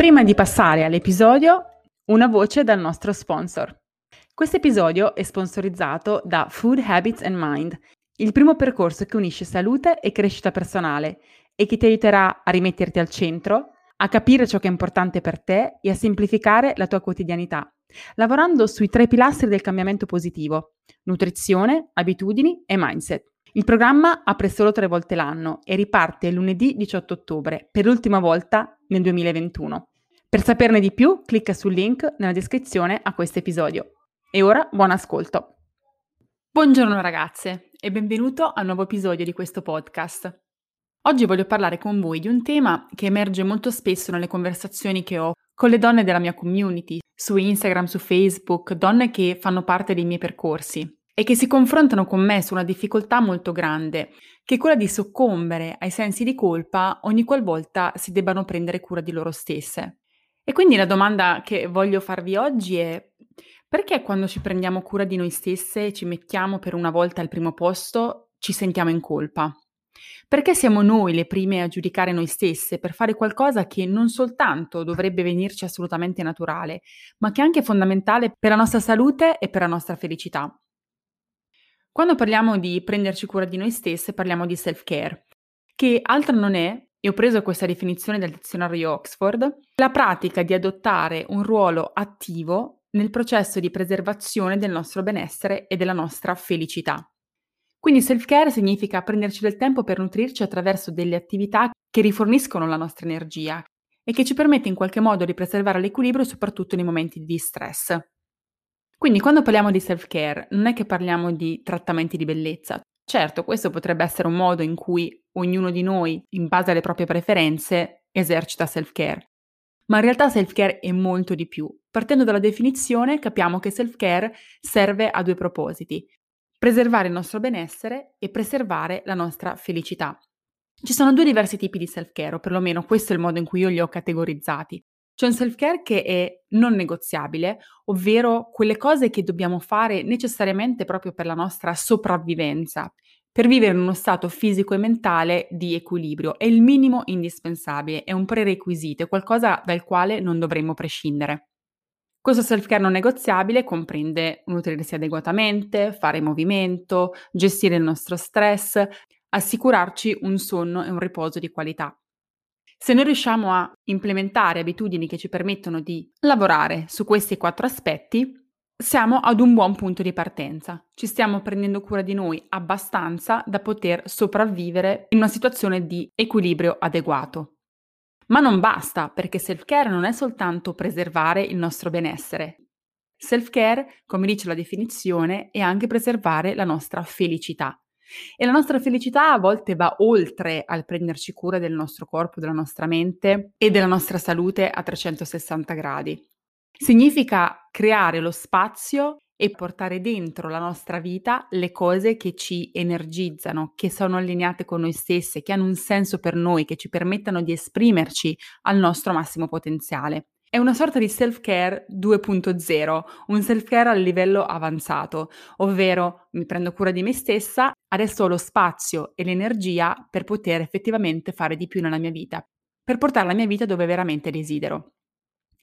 Prima di passare all'episodio, una voce dal nostro sponsor. Questo episodio è sponsorizzato da Food Habits and Mind, il primo percorso che unisce salute e crescita personale e che ti aiuterà a rimetterti al centro, a capire ciò che è importante per te e a semplificare la tua quotidianità, lavorando sui 3 pilastri del cambiamento positivo: nutrizione, abitudini e mindset. Il programma apre solo 3 volte l'anno e riparte lunedì 18 ottobre, per l'ultima volta nel 2021. Per saperne di più, clicca sul link nella descrizione a questo episodio. E ora, buon ascolto! Buongiorno ragazze e benvenuto a un nuovo episodio di questo podcast. Oggi voglio parlare con voi di un tema che emerge molto spesso nelle conversazioni che ho con le donne della mia community, su Instagram, su Facebook, donne che fanno parte dei miei percorsi e che si confrontano con me su una difficoltà molto grande, che è quella di soccombere ai sensi di colpa ogni qualvolta si debbano prendere cura di loro stesse. E quindi la domanda che voglio farvi oggi è: perché quando ci prendiamo cura di noi stesse e ci mettiamo per una volta al primo posto, ci sentiamo in colpa? Perché siamo noi le prime a giudicare noi stesse per fare qualcosa che non soltanto dovrebbe venirci assolutamente naturale, ma che è anche fondamentale per la nostra salute e per la nostra felicità? Quando parliamo di prenderci cura di noi stesse, parliamo di self care, che altro non è, e ho preso questa definizione dal dizionario Oxford, la pratica di adottare un ruolo attivo nel processo di preservazione del nostro benessere e della nostra felicità. Quindi self care significa prenderci del tempo per nutrirci attraverso delle attività che riforniscono la nostra energia e che ci permette in qualche modo di preservare l'equilibrio soprattutto nei momenti di stress. Quindi quando parliamo di self care non è che parliamo di trattamenti di bellezza. Certo, questo potrebbe essere un modo in cui ognuno di noi, in base alle proprie preferenze, esercita self care. Ma in realtà self care è molto di più. Partendo dalla definizione capiamo che self care serve a 2 propositi: preservare il nostro benessere e preservare la nostra felicità. Ci sono 2 diversi tipi di self-care, o perlomeno questo è il modo in cui io li ho categorizzati. C'è un self-care che è non negoziabile, ovvero quelle cose che dobbiamo fare necessariamente proprio per la nostra sopravvivenza, per vivere in uno stato fisico e mentale di equilibrio. È il minimo indispensabile, è un prerequisito, è qualcosa dal quale non dovremmo prescindere. Questo self-care non negoziabile comprende nutrirsi adeguatamente, fare movimento, gestire il nostro stress, assicurarci un sonno e un riposo di qualità. Se noi riusciamo a implementare abitudini che ci permettono di lavorare su questi 4 aspetti, siamo ad un buon punto di partenza. Ci stiamo prendendo cura di noi abbastanza da poter sopravvivere in una situazione di equilibrio adeguato. Ma non basta, perché self-care non è soltanto preservare il nostro benessere. Self-care, come dice la definizione, è anche preservare la nostra felicità. E la nostra felicità a volte va oltre al prenderci cura del nostro corpo, della nostra mente e della nostra salute a 360 gradi. Significa creare lo spazio e portare dentro la nostra vita le cose che ci energizzano, che sono allineate con noi stesse, che hanno un senso per noi, che ci permettano di esprimerci al nostro massimo potenziale. È una sorta di self-care 2.0, un self-care al livello avanzato, ovvero mi prendo cura di me stessa, adesso ho lo spazio e l'energia per poter effettivamente fare di più nella mia vita, per portare la mia vita dove veramente desidero.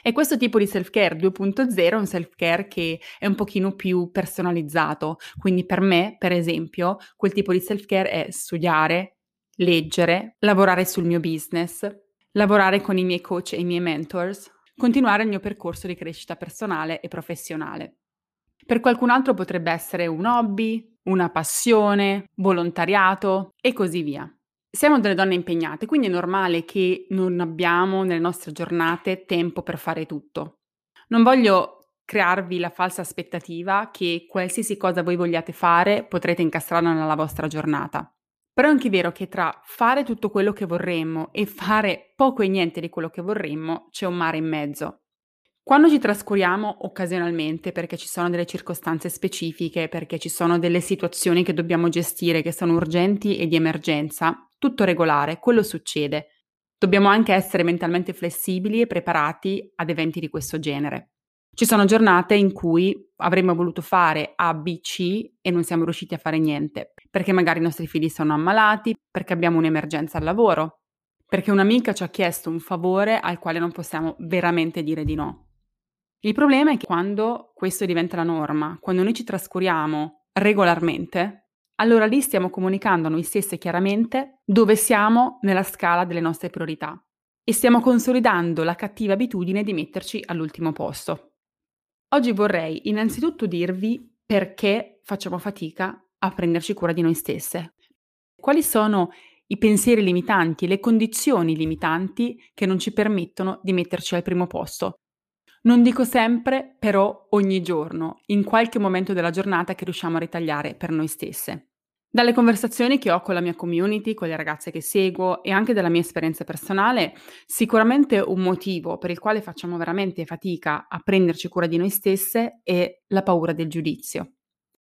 E questo tipo di self-care 2.0 è un self-care che è un pochino più personalizzato, quindi per me, per esempio, quel tipo di self-care è studiare, leggere, lavorare sul mio business, lavorare con i miei coach e i miei mentors, continuare il mio percorso di crescita personale e professionale. Per qualcun altro potrebbe essere un hobby, una passione, volontariato e così via. Siamo delle donne impegnate, quindi è normale che non abbiamo nelle nostre giornate tempo per fare tutto. Non voglio crearvi la falsa aspettativa che qualsiasi cosa voi vogliate fare potrete incastrarla nella vostra giornata. Però è anche vero che tra fare tutto quello che vorremmo e fare poco e niente di quello che vorremmo c'è un mare in mezzo. Quando ci trascuriamo occasionalmente perché ci sono delle circostanze specifiche, perché ci sono delle situazioni che dobbiamo gestire che sono urgenti e di emergenza, tutto regolare, quello succede. Dobbiamo anche essere mentalmente flessibili e preparati ad eventi di questo genere. Ci sono giornate in cui avremmo voluto fare A, B, C e non siamo riusciti a fare niente, perché magari i nostri figli sono ammalati, perché abbiamo un'emergenza al lavoro, perché un'amica ci ha chiesto un favore al quale non possiamo veramente dire di no. Il problema è che quando questo diventa la norma, quando noi ci trascuriamo regolarmente, allora lì stiamo comunicando a noi stesse chiaramente dove siamo nella scala delle nostre priorità e stiamo consolidando la cattiva abitudine di metterci all'ultimo posto. Oggi vorrei innanzitutto dirvi perché facciamo fatica a prenderci cura di noi stesse. Quali sono i pensieri limitanti, le condizioni limitanti che non ci permettono di metterci al primo posto? Non dico sempre, però ogni giorno, in qualche momento della giornata che riusciamo a ritagliare per noi stesse. Dalle conversazioni che ho con la mia community, con le ragazze che seguo e anche dalla mia esperienza personale, sicuramente un motivo per il quale facciamo veramente fatica a prenderci cura di noi stesse è la paura del giudizio.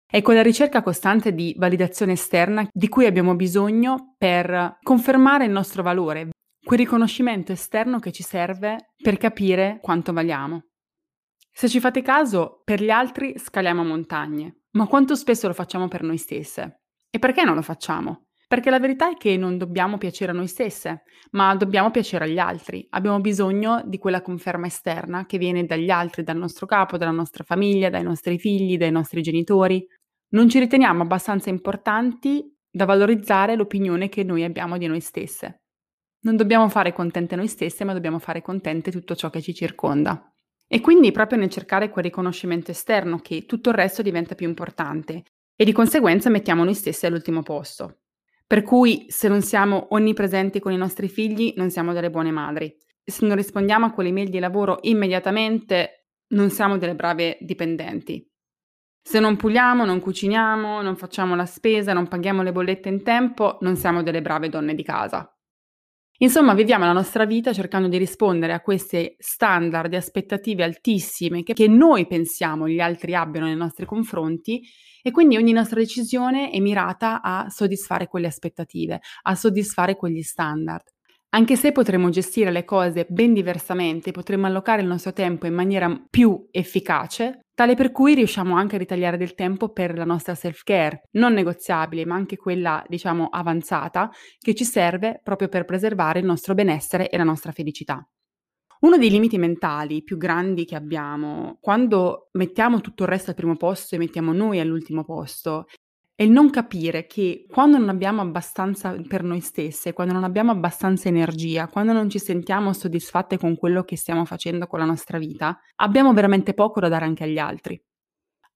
È quella ricerca costante di validazione esterna di cui abbiamo bisogno per confermare il nostro valore, quel riconoscimento esterno che ci serve per capire quanto valiamo. Se ci fate caso, per gli altri scaliamo montagne, ma quanto spesso lo facciamo per noi stesse? E perché non lo facciamo? Perché la verità è che non dobbiamo piacere a noi stesse, ma dobbiamo piacere agli altri. Abbiamo bisogno di quella conferma esterna che viene dagli altri, dal nostro capo, dalla nostra famiglia, dai nostri figli, dai nostri genitori. Non ci riteniamo abbastanza importanti da valorizzare l'opinione che noi abbiamo di noi stesse. Non dobbiamo fare contente noi stesse, ma dobbiamo fare contente tutto ciò che ci circonda. E quindi proprio nel cercare quel riconoscimento esterno che tutto il resto diventa più importante e di conseguenza mettiamo noi stesse all'ultimo posto. Per cui se non siamo onnipresenti con i nostri figli non siamo delle buone madri. Se non rispondiamo a quelle mail di lavoro immediatamente non siamo delle brave dipendenti. Se non puliamo, non cuciniamo, non facciamo la spesa, non paghiamo le bollette in tempo, non siamo delle brave donne di casa. Insomma, viviamo la nostra vita cercando di rispondere a questi standard di aspettative altissime che noi pensiamo gli altri abbiano nei nostri confronti e quindi ogni nostra decisione è mirata a soddisfare quelle aspettative, a soddisfare quegli standard. Anche se potremmo gestire le cose ben diversamente, potremmo allocare il nostro tempo in maniera più efficace, tale per cui riusciamo anche a ritagliare del tempo per la nostra self care, non negoziabile, ma anche quella, diciamo, avanzata, che ci serve proprio per preservare il nostro benessere e la nostra felicità. Uno dei limiti mentali più grandi che abbiamo, quando mettiamo tutto il resto al primo posto e mettiamo noi all'ultimo posto, e il non capire che quando non abbiamo abbastanza per noi stesse, quando non abbiamo abbastanza energia, quando non ci sentiamo soddisfatte con quello che stiamo facendo con la nostra vita, abbiamo veramente poco da dare anche agli altri.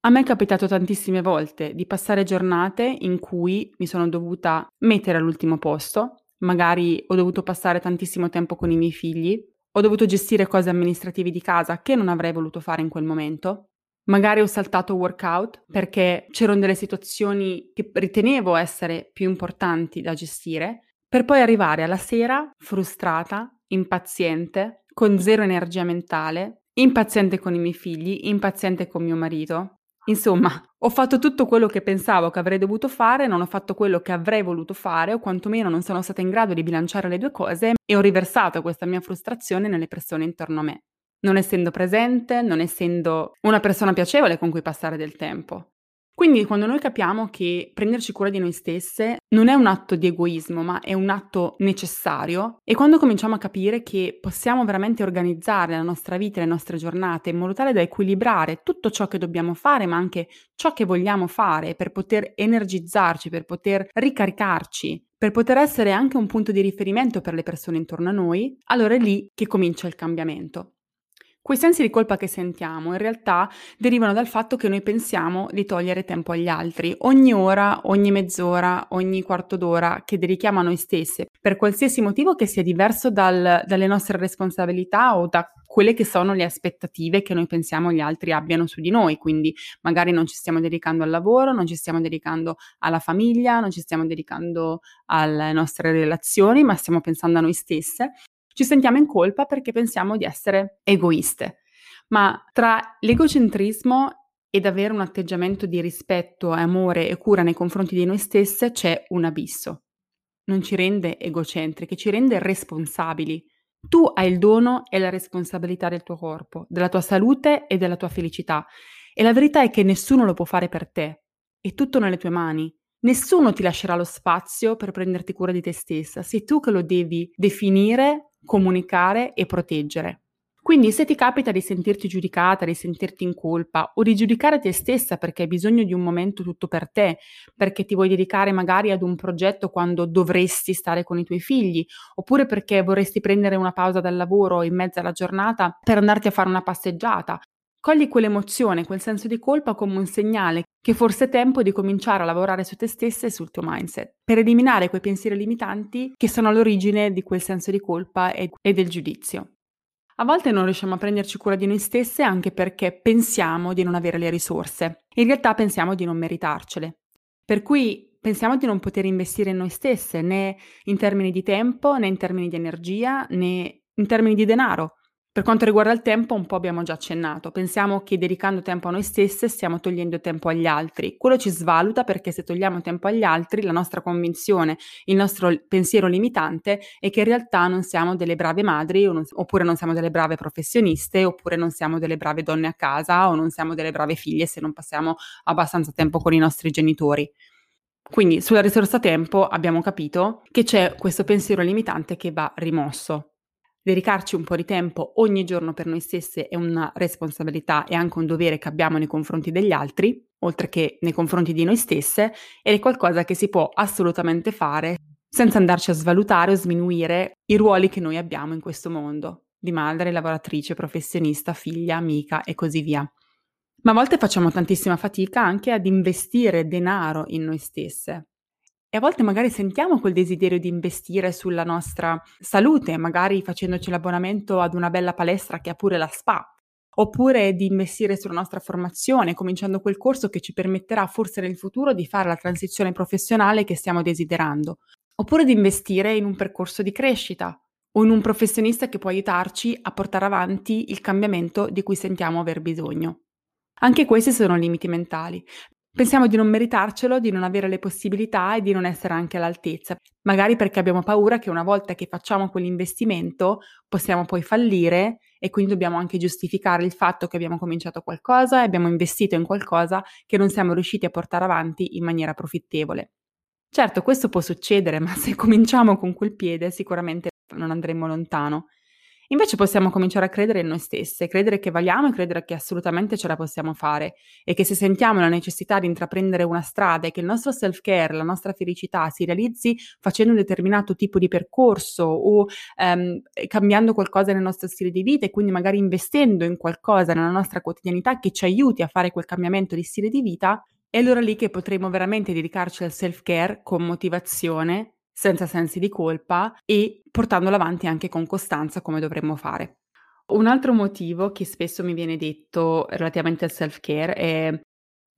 A me è capitato tantissime volte di passare giornate in cui mi sono dovuta mettere all'ultimo posto, magari ho dovuto passare tantissimo tempo con i miei figli, ho dovuto gestire cose amministrative di casa che non avrei voluto fare in quel momento. Magari ho saltato workout perché c'erano delle situazioni che ritenevo essere più importanti da gestire, per poi arrivare alla sera frustrata, impaziente, con zero energia mentale, impaziente con i miei figli, impaziente con mio marito. Insomma, ho fatto tutto quello che pensavo che avrei dovuto fare, non ho fatto quello che avrei voluto fare o quantomeno non sono stata in grado di bilanciare le due cose e ho riversato questa mia frustrazione nelle persone intorno a me. Non essendo presente, non essendo una persona piacevole con cui passare del tempo. Quindi quando noi capiamo che prenderci cura di noi stesse non è un atto di egoismo, ma è un atto necessario, e quando cominciamo a capire che possiamo veramente organizzare la nostra vita, le nostre giornate, in modo tale da equilibrare tutto ciò che dobbiamo fare, ma anche ciò che vogliamo fare per poter energizzarci, per poter ricaricarci, per poter essere anche un punto di riferimento per le persone intorno a noi, allora è lì che comincia il cambiamento. Quei sensi di colpa che sentiamo in realtà derivano dal fatto che noi pensiamo di togliere tempo agli altri. Ogni ora, ogni mezz'ora, ogni quarto d'ora che dedichiamo a noi stesse, per qualsiasi motivo che sia diverso dalle nostre responsabilità o da quelle che sono le aspettative che noi pensiamo gli altri abbiano su di noi. Quindi magari non ci stiamo dedicando al lavoro, non ci stiamo dedicando alla famiglia, non ci stiamo dedicando alle nostre relazioni, ma stiamo pensando a noi stesse. Ci sentiamo in colpa perché pensiamo di essere egoiste, ma tra l'egocentrismo ed avere un atteggiamento di rispetto, amore e cura nei confronti di noi stesse c'è un abisso. Non ci rende egocentriche, ci rende responsabili. Tu hai il dono e la responsabilità del tuo corpo, della tua salute e della tua felicità. E la verità è che nessuno lo può fare per te. È tutto nelle tue mani. Nessuno ti lascerà lo spazio per prenderti cura di te stessa, sei tu che lo devi definire, comunicare e proteggere. Quindi se ti capita di sentirti giudicata, di sentirti in colpa o di giudicare te stessa perché hai bisogno di un momento tutto per te, perché ti vuoi dedicare magari ad un progetto quando dovresti stare con i tuoi figli, oppure perché vorresti prendere una pausa dal lavoro in mezzo alla giornata per andarti a fare una passeggiata, cogli quell'emozione, quel senso di colpa come un segnale che forse è tempo di cominciare a lavorare su te stessa e sul tuo mindset, per eliminare quei pensieri limitanti che sono all'origine di quel senso di colpa e del giudizio. A volte non riusciamo a prenderci cura di noi stesse anche perché pensiamo di non avere le risorse. In realtà pensiamo di non meritarcele. Per cui pensiamo di non poter investire in noi stesse, né in termini di tempo, né in termini di energia, né in termini di denaro. Per quanto riguarda il tempo, un po' abbiamo già accennato. Pensiamo che dedicando tempo a noi stesse stiamo togliendo tempo agli altri. Quello ci svaluta perché se togliamo tempo agli altri, la nostra convinzione, il nostro pensiero limitante è che in realtà non siamo delle brave madri oppure non siamo delle brave professioniste oppure non siamo delle brave donne a casa o non siamo delle brave figlie se non passiamo abbastanza tempo con i nostri genitori. Quindi sulla risorsa tempo abbiamo capito che c'è questo pensiero limitante che va rimosso. Dedicarci un po' di tempo ogni giorno per noi stesse è una responsabilità e anche un dovere che abbiamo nei confronti degli altri, oltre che nei confronti di noi stesse, ed è qualcosa che si può assolutamente fare senza andarci a svalutare o sminuire i ruoli che noi abbiamo in questo mondo, di madre, lavoratrice, professionista, figlia, amica e così via. Ma a volte facciamo tantissima fatica anche ad investire denaro in noi stesse. E a volte magari sentiamo quel desiderio di investire sulla nostra salute, magari facendoci l'abbonamento ad una bella palestra che ha pure la spa, oppure di investire sulla nostra formazione, cominciando quel corso che ci permetterà forse nel futuro di fare la transizione professionale che stiamo desiderando, oppure di investire in un percorso di crescita o in un professionista che può aiutarci a portare avanti il cambiamento di cui sentiamo aver bisogno. Anche questi sono limiti mentali. Pensiamo di non meritarcelo, di non avere le possibilità e di non essere anche all'altezza, magari perché abbiamo paura che una volta che facciamo quell'investimento possiamo poi fallire e quindi dobbiamo anche giustificare il fatto che abbiamo cominciato qualcosa e abbiamo investito in qualcosa che non siamo riusciti a portare avanti in maniera profittevole. Certo, questo può succedere, ma se cominciamo con quel piede sicuramente non andremo lontano. Invece possiamo cominciare a credere in noi stesse, credere che valiamo e credere che assolutamente ce la possiamo fare e che se sentiamo la necessità di intraprendere una strada e che il nostro self care, la nostra felicità si realizzi facendo un determinato tipo di percorso o cambiando qualcosa nel nostro stile di vita e quindi magari investendo in qualcosa nella nostra quotidianità che ci aiuti a fare quel cambiamento di stile di vita, è allora lì che potremo veramente dedicarci al self care con motivazione, senza sensi di colpa e portandolo avanti anche con costanza come dovremmo fare. Un altro motivo che spesso mi viene detto relativamente al self-care è: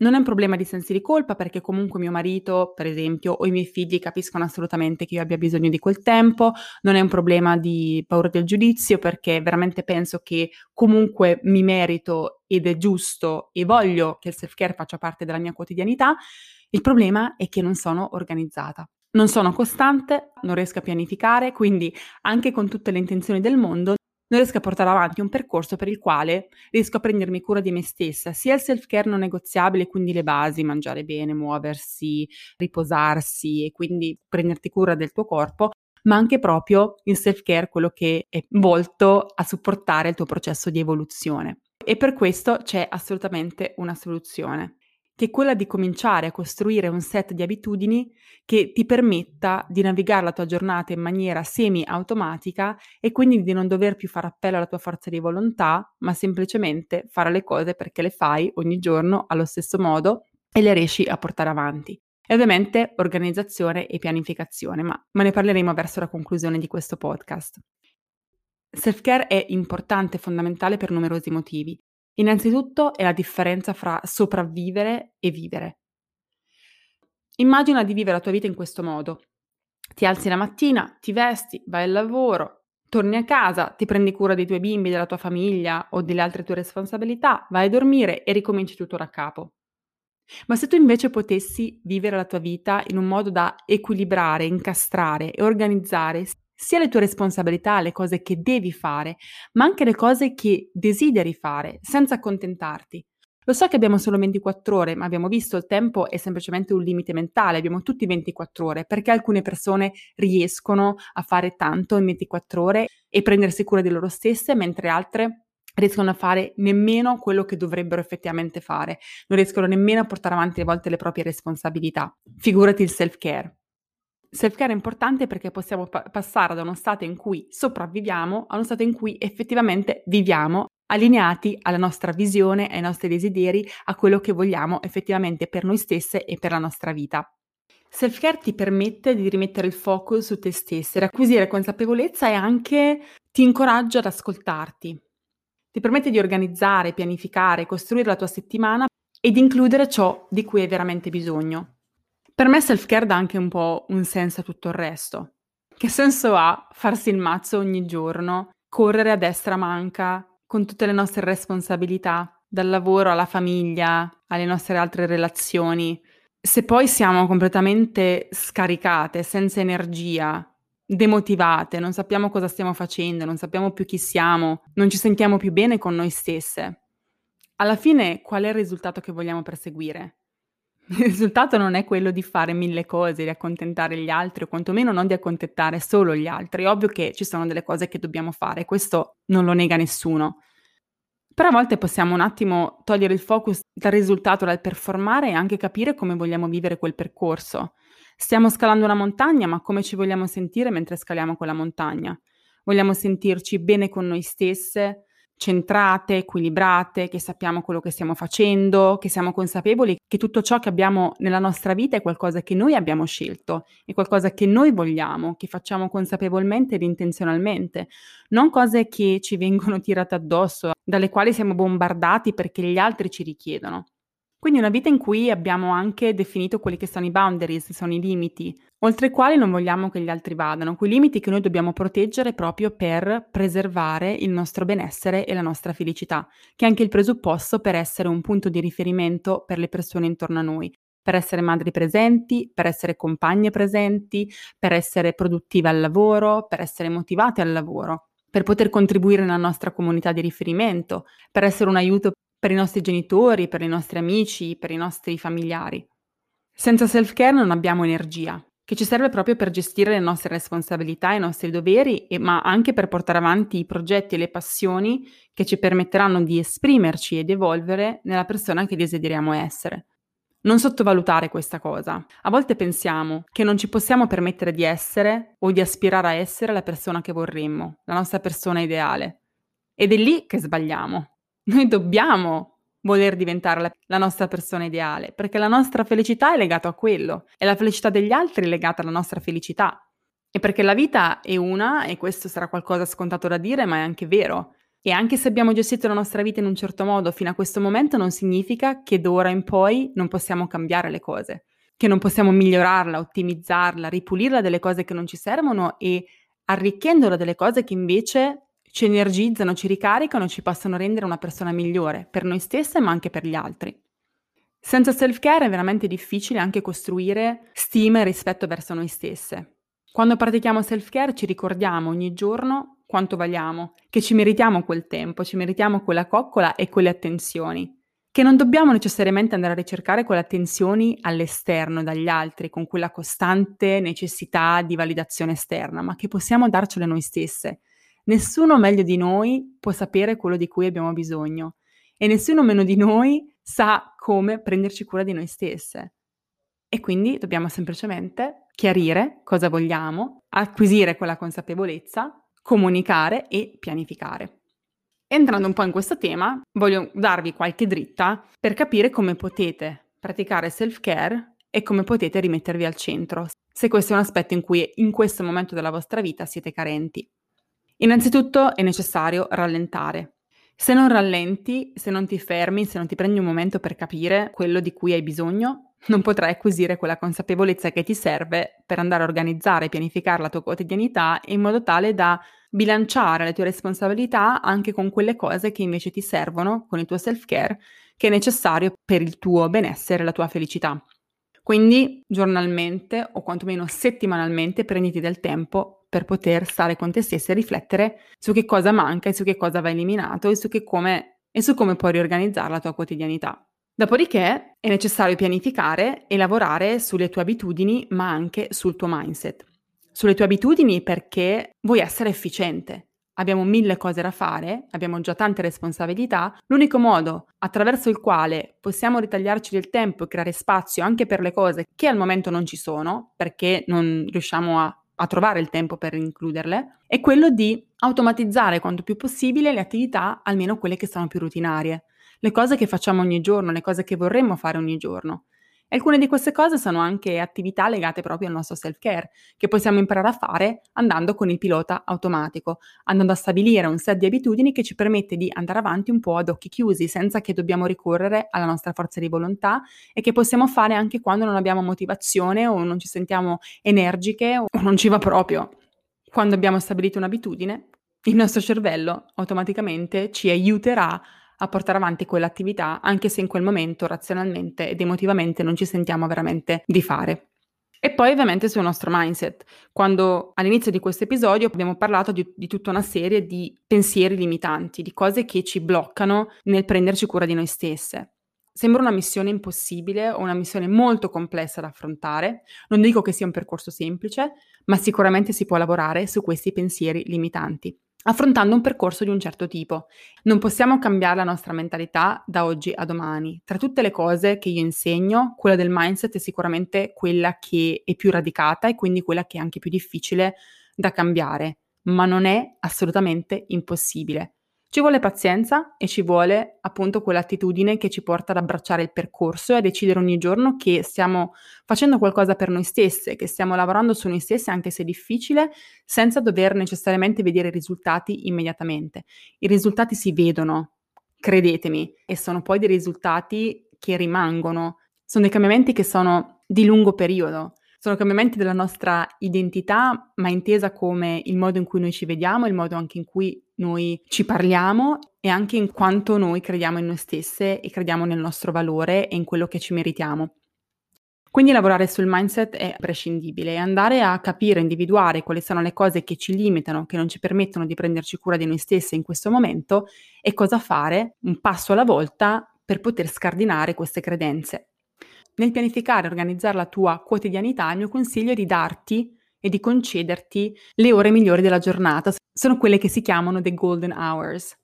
non è un problema di sensi di colpa perché comunque mio marito, per esempio, o i miei figli capiscono assolutamente che io abbia bisogno di quel tempo, non è un problema di paura del giudizio perché veramente penso che comunque mi merito ed è giusto e voglio che il self-care faccia parte della mia quotidianità. Il problema è che non sono organizzata. Non sono costante, non riesco a pianificare, quindi anche con tutte le intenzioni del mondo non riesco a portare avanti un percorso per il quale riesco a prendermi cura di me stessa, sia il self-care non negoziabile, quindi le basi, mangiare bene, muoversi, riposarsi e quindi prenderti cura del tuo corpo, ma anche proprio il self-care, quello che è volto a supportare il tuo processo di evoluzione. E per questo c'è assolutamente una soluzione, che è quella di cominciare a costruire un set di abitudini che ti permetta di navigare la tua giornata in maniera semi-automatica e quindi di non dover più fare appello alla tua forza di volontà, ma semplicemente fare le cose perché le fai ogni giorno allo stesso modo e le riesci a portare avanti. E ovviamente organizzazione e pianificazione, ma ne parleremo verso la conclusione di questo podcast. Self-care è importante e fondamentale per numerosi motivi. Innanzitutto è la differenza fra sopravvivere e vivere. Immagina di vivere la tua vita in questo modo. Ti alzi la mattina, ti vesti, vai al lavoro, torni a casa, ti prendi cura dei tuoi bimbi, della tua famiglia o delle altre tue responsabilità, vai a dormire e ricominci tutto da capo. Ma se tu invece potessi vivere la tua vita in un modo da equilibrare, incastrare e organizzare sia le tue responsabilità, le cose che devi fare, ma anche le cose che desideri fare, senza accontentarti. Lo so che abbiamo solo 24 ore, ma abbiamo visto il tempo è semplicemente un limite mentale, abbiamo tutti 24 ore, perché alcune persone riescono a fare tanto in 24 ore e prendersi cura di loro stesse, mentre altre riescono a fare nemmeno quello che dovrebbero effettivamente fare, non riescono nemmeno a portare avanti a volte le proprie responsabilità. Figurati il self care. Self care è importante perché possiamo passare da uno stato in cui sopravviviamo a uno stato in cui effettivamente viviamo, allineati alla nostra visione, ai nostri desideri, a quello che vogliamo effettivamente per noi stesse e per la nostra vita. Self care ti permette di rimettere il focus su te stessa, acquisire consapevolezza e anche ti incoraggia ad ascoltarti. Ti permette di organizzare, pianificare, costruire la tua settimana ed includere ciò di cui hai veramente bisogno. Per me self-care dà anche un po' un senso a tutto il resto. Che senso ha farsi il mazzo ogni giorno, correre a destra manca, con tutte le nostre responsabilità, dal lavoro alla famiglia, alle nostre altre relazioni, se poi siamo completamente scaricate, senza energia, demotivate, non sappiamo cosa stiamo facendo, non sappiamo più chi siamo, non ci sentiamo più bene con noi stesse. Alla fine, qual è il risultato che vogliamo perseguire? Il risultato non è quello di fare 1000 cose, di accontentare gli altri, o quantomeno non di accontentare solo gli altri. È ovvio che ci sono delle cose che dobbiamo fare, questo non lo nega nessuno. Però a volte possiamo un attimo togliere il focus dal risultato, dal performare e anche capire come vogliamo vivere quel percorso. Stiamo scalando una montagna, ma come ci vogliamo sentire mentre scaliamo quella montagna? Vogliamo sentirci bene con noi stesse, centrate, equilibrate, che sappiamo quello che stiamo facendo, che siamo consapevoli che tutto ciò che abbiamo nella nostra vita è qualcosa che noi abbiamo scelto, è qualcosa che noi vogliamo, che facciamo consapevolmente ed intenzionalmente, non cose che ci vengono tirate addosso, dalle quali siamo bombardati perché gli altri ci richiedono. Quindi una vita in cui abbiamo anche definito quelli che sono i boundaries, sono i limiti, oltre i quali non vogliamo che gli altri vadano, quei limiti che noi dobbiamo proteggere proprio per preservare il nostro benessere e la nostra felicità, che è anche il presupposto per essere un punto di riferimento per le persone intorno a noi, per essere madri presenti, per essere compagne presenti, per essere produttive al lavoro, per essere motivate al lavoro, per poter contribuire nella nostra comunità di riferimento, per essere un aiuto per i nostri genitori, per i nostri amici, per i nostri familiari. Senza self-care non abbiamo energia, che ci serve proprio per gestire le nostre responsabilità, i nostri doveri, ma anche per portare avanti i progetti e le passioni che ci permetteranno di esprimerci ed evolvere nella persona che desideriamo essere. Non sottovalutare questa cosa. A volte pensiamo che non ci possiamo permettere di essere o di aspirare a essere la persona che vorremmo, la nostra persona ideale. Ed è lì che sbagliamo. Noi dobbiamo voler diventare la nostra persona ideale, perché la nostra felicità è legata a quello, e la felicità degli altri è legata alla nostra felicità. E perché la vita è una, e questo sarà qualcosa scontato da dire, ma è anche vero. E anche se abbiamo gestito la nostra vita in un certo modo fino a questo momento, non significa che d'ora in poi non possiamo cambiare le cose, che non possiamo migliorarla, ottimizzarla, ripulirla delle cose che non ci servono e arricchendola delle cose che invece ci energizzano, ci ricaricano, ci possono rendere una persona migliore per noi stesse ma anche per gli altri. Senza self-care è veramente difficile anche costruire stima e rispetto verso noi stesse. Quando pratichiamo self-care ci ricordiamo ogni giorno quanto valiamo, che ci meritiamo quel tempo, ci meritiamo quella coccola e quelle attenzioni, che non dobbiamo necessariamente andare a ricercare quelle attenzioni all'esterno, dagli altri, con quella costante necessità di validazione esterna, ma che possiamo darcele noi stesse. Nessuno meglio di noi può sapere quello di cui abbiamo bisogno e nessuno meno di noi sa come prenderci cura di noi stesse. E quindi dobbiamo semplicemente chiarire cosa vogliamo, acquisire quella consapevolezza, comunicare e pianificare. Entrando un po' in questo tema, voglio darvi qualche dritta per capire come potete praticare self-care e come potete rimettervi al centro, se questo è un aspetto in cui in questo momento della vostra vita siete carenti. Innanzitutto è necessario rallentare. Se non rallenti, se non ti fermi, se non ti prendi un momento per capire quello di cui hai bisogno, non potrai acquisire quella consapevolezza che ti serve per andare a organizzare e pianificare la tua quotidianità in modo tale da bilanciare le tue responsabilità anche con quelle cose che invece ti servono, con il tuo self-care, che è necessario per il tuo benessere e la tua felicità. Quindi giornalmente o quantomeno settimanalmente prenditi del tempo per poter stare con te stessa e riflettere su che cosa manca e su che cosa va eliminato e su che come e su come puoi riorganizzare la tua quotidianità. Dopodiché è necessario pianificare e lavorare sulle tue abitudini, ma anche sul tuo mindset. Sulle tue abitudini perché vuoi essere efficiente. Abbiamo 1000 cose da fare, abbiamo già tante responsabilità. L'unico modo attraverso il quale possiamo ritagliarci del tempo e creare spazio anche per le cose che al momento non ci sono, perché non riusciamo a trovare il tempo per includerle, è quello di automatizzare quanto più possibile le attività, almeno quelle che sono più rutinarie. Le cose che facciamo ogni giorno, le cose che vorremmo fare ogni giorno. Alcune di queste cose sono anche attività legate proprio al nostro self care, che possiamo imparare a fare andando con il pilota automatico, andando a stabilire un set di abitudini che ci permette di andare avanti un po' ad occhi chiusi, senza che dobbiamo ricorrere alla nostra forza di volontà e che possiamo fare anche quando non abbiamo motivazione o non ci sentiamo energiche o non ci va proprio. Quando abbiamo stabilito un'abitudine, il nostro cervello automaticamente ci aiuterà a portare avanti quell'attività, anche se in quel momento razionalmente ed emotivamente non ci sentiamo veramente di fare. E poi ovviamente sul nostro mindset, quando all'inizio di questo episodio abbiamo parlato di tutta una serie di pensieri limitanti, di cose che ci bloccano nel prenderci cura di noi stesse. Sembra una missione impossibile o una missione molto complessa da affrontare, non dico che sia un percorso semplice, ma sicuramente si può lavorare su questi pensieri limitanti, affrontando un percorso di un certo tipo. Non possiamo cambiare la nostra mentalità da oggi a domani. Tra tutte le cose che io insegno, quella del mindset è sicuramente quella che è più radicata e quindi quella che è anche più difficile da cambiare, ma non è assolutamente impossibile. Ci vuole pazienza e ci vuole appunto quell'attitudine che ci porta ad abbracciare il percorso e a decidere ogni giorno che stiamo facendo qualcosa per noi stesse, che stiamo lavorando su noi stesse anche se è difficile, senza dover necessariamente vedere i risultati immediatamente. I risultati si vedono, credetemi, e sono poi dei risultati che rimangono. Sono dei cambiamenti che sono di lungo periodo. Sono cambiamenti della nostra identità, ma intesa come il modo in cui noi ci vediamo, il modo anche in cui noi ci parliamo e anche in quanto noi crediamo in noi stesse e crediamo nel nostro valore e in quello che ci meritiamo. Quindi lavorare sul mindset è prescindibile e andare a capire, individuare quali sono le cose che ci limitano, che non ci permettono di prenderci cura di noi stesse in questo momento e cosa fare un passo alla volta per poter scardinare queste credenze. Nel pianificare e organizzare la tua quotidianità, il mio consiglio è di darti e di concederti le ore migliori della giornata. Sono quelle che si chiamano the golden hours.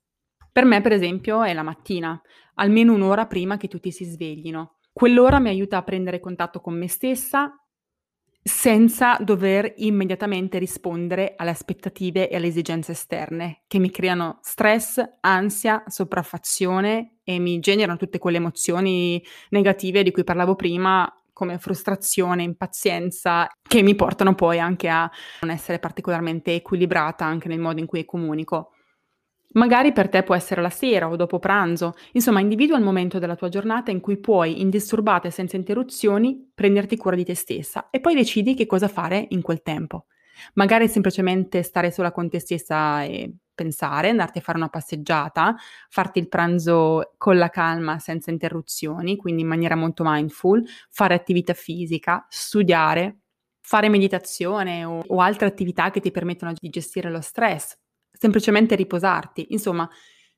Per me, per esempio, è la mattina, almeno un'ora prima che tutti si sveglino. Quell'ora mi aiuta a prendere contatto con me stessa senza dover immediatamente rispondere alle aspettative e alle esigenze esterne che mi creano stress, ansia, sopraffazione e mi generano tutte quelle emozioni negative di cui parlavo prima, come frustrazione, impazienza, che mi portano poi anche a non essere particolarmente equilibrata anche nel modo in cui comunico. Magari per te può essere la sera o dopo pranzo, insomma individua il momento della tua giornata in cui puoi, indisturbata e senza interruzioni, prenderti cura di te stessa e poi decidi che cosa fare in quel tempo. Magari semplicemente stare sola con te stessa e pensare, andarti a fare una passeggiata, farti il pranzo con la calma senza interruzioni, quindi in maniera molto mindful, fare attività fisica, studiare, fare meditazione o altre attività che ti permettono di gestire lo stress. Semplicemente riposarti, insomma,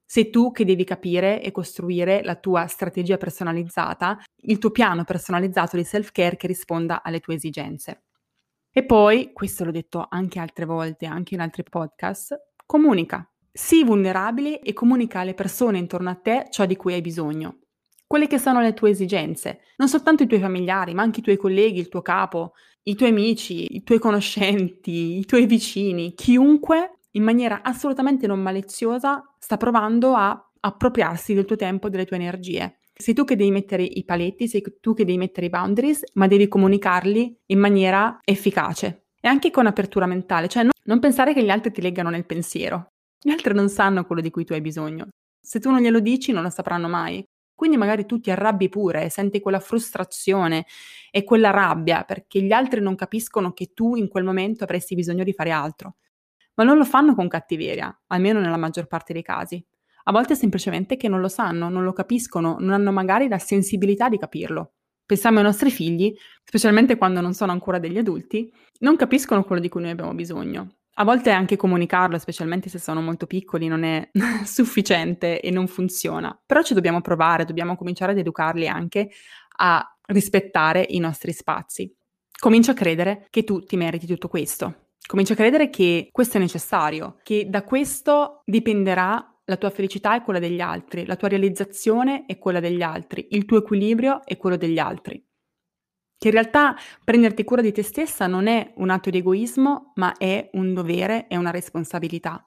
sei tu che devi capire e costruire la tua strategia personalizzata, il tuo piano personalizzato di self-care che risponda alle tue esigenze. E poi, questo l'ho detto anche altre volte, anche in altri podcast, comunica. Sii vulnerabile e comunica alle persone intorno a te ciò di cui hai bisogno, quelle che sono le tue esigenze, non soltanto i tuoi familiari, ma anche i tuoi colleghi, il tuo capo, i tuoi amici, i tuoi conoscenti, i tuoi vicini, chiunque in maniera assolutamente non maliziosa sta provando a appropriarsi del tuo tempo e delle tue energie. Sei tu che devi mettere i paletti, sei tu che devi mettere i boundaries, ma devi comunicarli in maniera efficace e anche con apertura mentale, cioè non pensare che gli altri ti leggano nel pensiero. Gli altri non sanno quello di cui tu hai bisogno. Se tu non glielo dici non lo sapranno mai. Quindi magari tu ti arrabbi pure, senti quella frustrazione e quella rabbia perché gli altri non capiscono che tu in quel momento avresti bisogno di fare altro. Ma non lo fanno con cattiveria, almeno nella maggior parte dei casi. A volte è semplicemente che non lo sanno, non lo capiscono, non hanno magari la sensibilità di capirlo. Pensiamo ai nostri figli, specialmente quando non sono ancora degli adulti, non capiscono quello di cui noi abbiamo bisogno. A volte anche comunicarlo, specialmente se sono molto piccoli, non è sufficiente e non funziona. Però ci dobbiamo provare, dobbiamo cominciare ad educarli anche a rispettare i nostri spazi. Comincia a credere che tu ti meriti tutto questo. Comincia a credere che questo è necessario, che da questo dipenderà la tua felicità e quella degli altri, la tua realizzazione e quella degli altri, il tuo equilibrio e quello degli altri. Che in realtà prenderti cura di te stessa non è un atto di egoismo, ma è un dovere, è una responsabilità.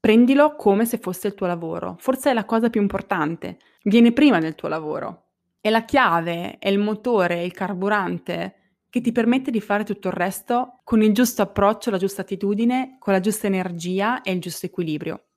Prendilo come se fosse il tuo lavoro. Forse è la cosa più importante, viene prima del tuo lavoro. È la chiave, è il motore, il carburante che ti permette di fare tutto il resto con il giusto approccio, la giusta attitudine, con la giusta energia e il giusto equilibrio.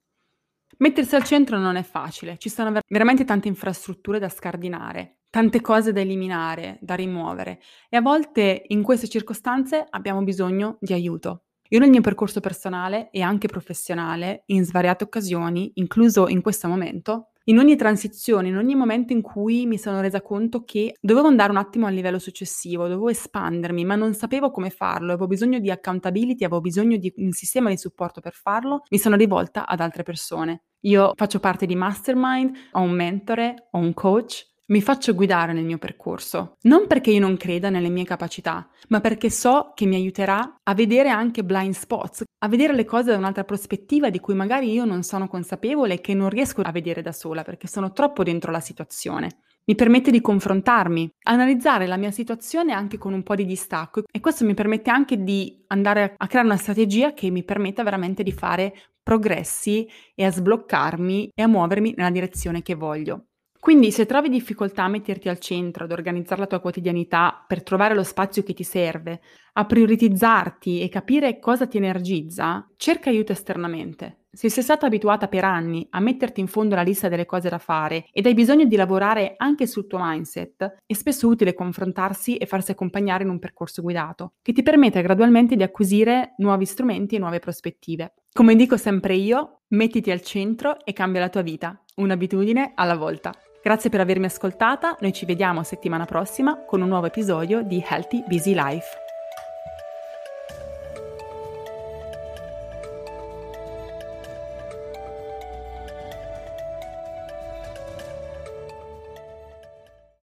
Mettersi al centro non è facile, ci sono veramente tante infrastrutture da scardinare, tante cose da eliminare, da rimuovere e a volte in queste circostanze abbiamo bisogno di aiuto. Io nel mio percorso personale e anche professionale, in svariate occasioni, incluso in questo momento, in ogni transizione, in ogni momento in cui mi sono resa conto che dovevo andare un attimo al livello successivo, dovevo espandermi, ma non sapevo come farlo, avevo bisogno di accountability, avevo bisogno di un sistema di supporto per farlo, mi sono rivolta ad altre persone. Io faccio parte di mastermind, ho un mentore, ho un coach, mi faccio guidare nel mio percorso. Non perché io non creda nelle mie capacità, ma perché so che mi aiuterà a vedere anche blind spots, a vedere le cose da un'altra prospettiva di cui magari io non sono consapevole e che non riesco a vedere da sola perché sono troppo dentro la situazione. Mi permette di confrontarmi, analizzare la mia situazione anche con un po' di distacco e questo mi permette anche di andare a creare una strategia che mi permetta veramente di fare progressi e a sbloccarmi e a muovermi nella direzione che voglio. Quindi se trovi difficoltà a metterti al centro, ad organizzare la tua quotidianità per trovare lo spazio che ti serve, a prioritizzarti e capire cosa ti energizza, cerca aiuto esternamente. Se sei stata abituata per anni a metterti in fondo alla lista delle cose da fare ed hai bisogno di lavorare anche sul tuo mindset, è spesso utile confrontarsi e farsi accompagnare in un percorso guidato, che ti permette gradualmente di acquisire nuovi strumenti e nuove prospettive. Come dico sempre io, mettiti al centro e cambia la tua vita, un'abitudine alla volta. Grazie per avermi ascoltata, noi ci vediamo settimana prossima con un nuovo episodio di Healthy Busy Life.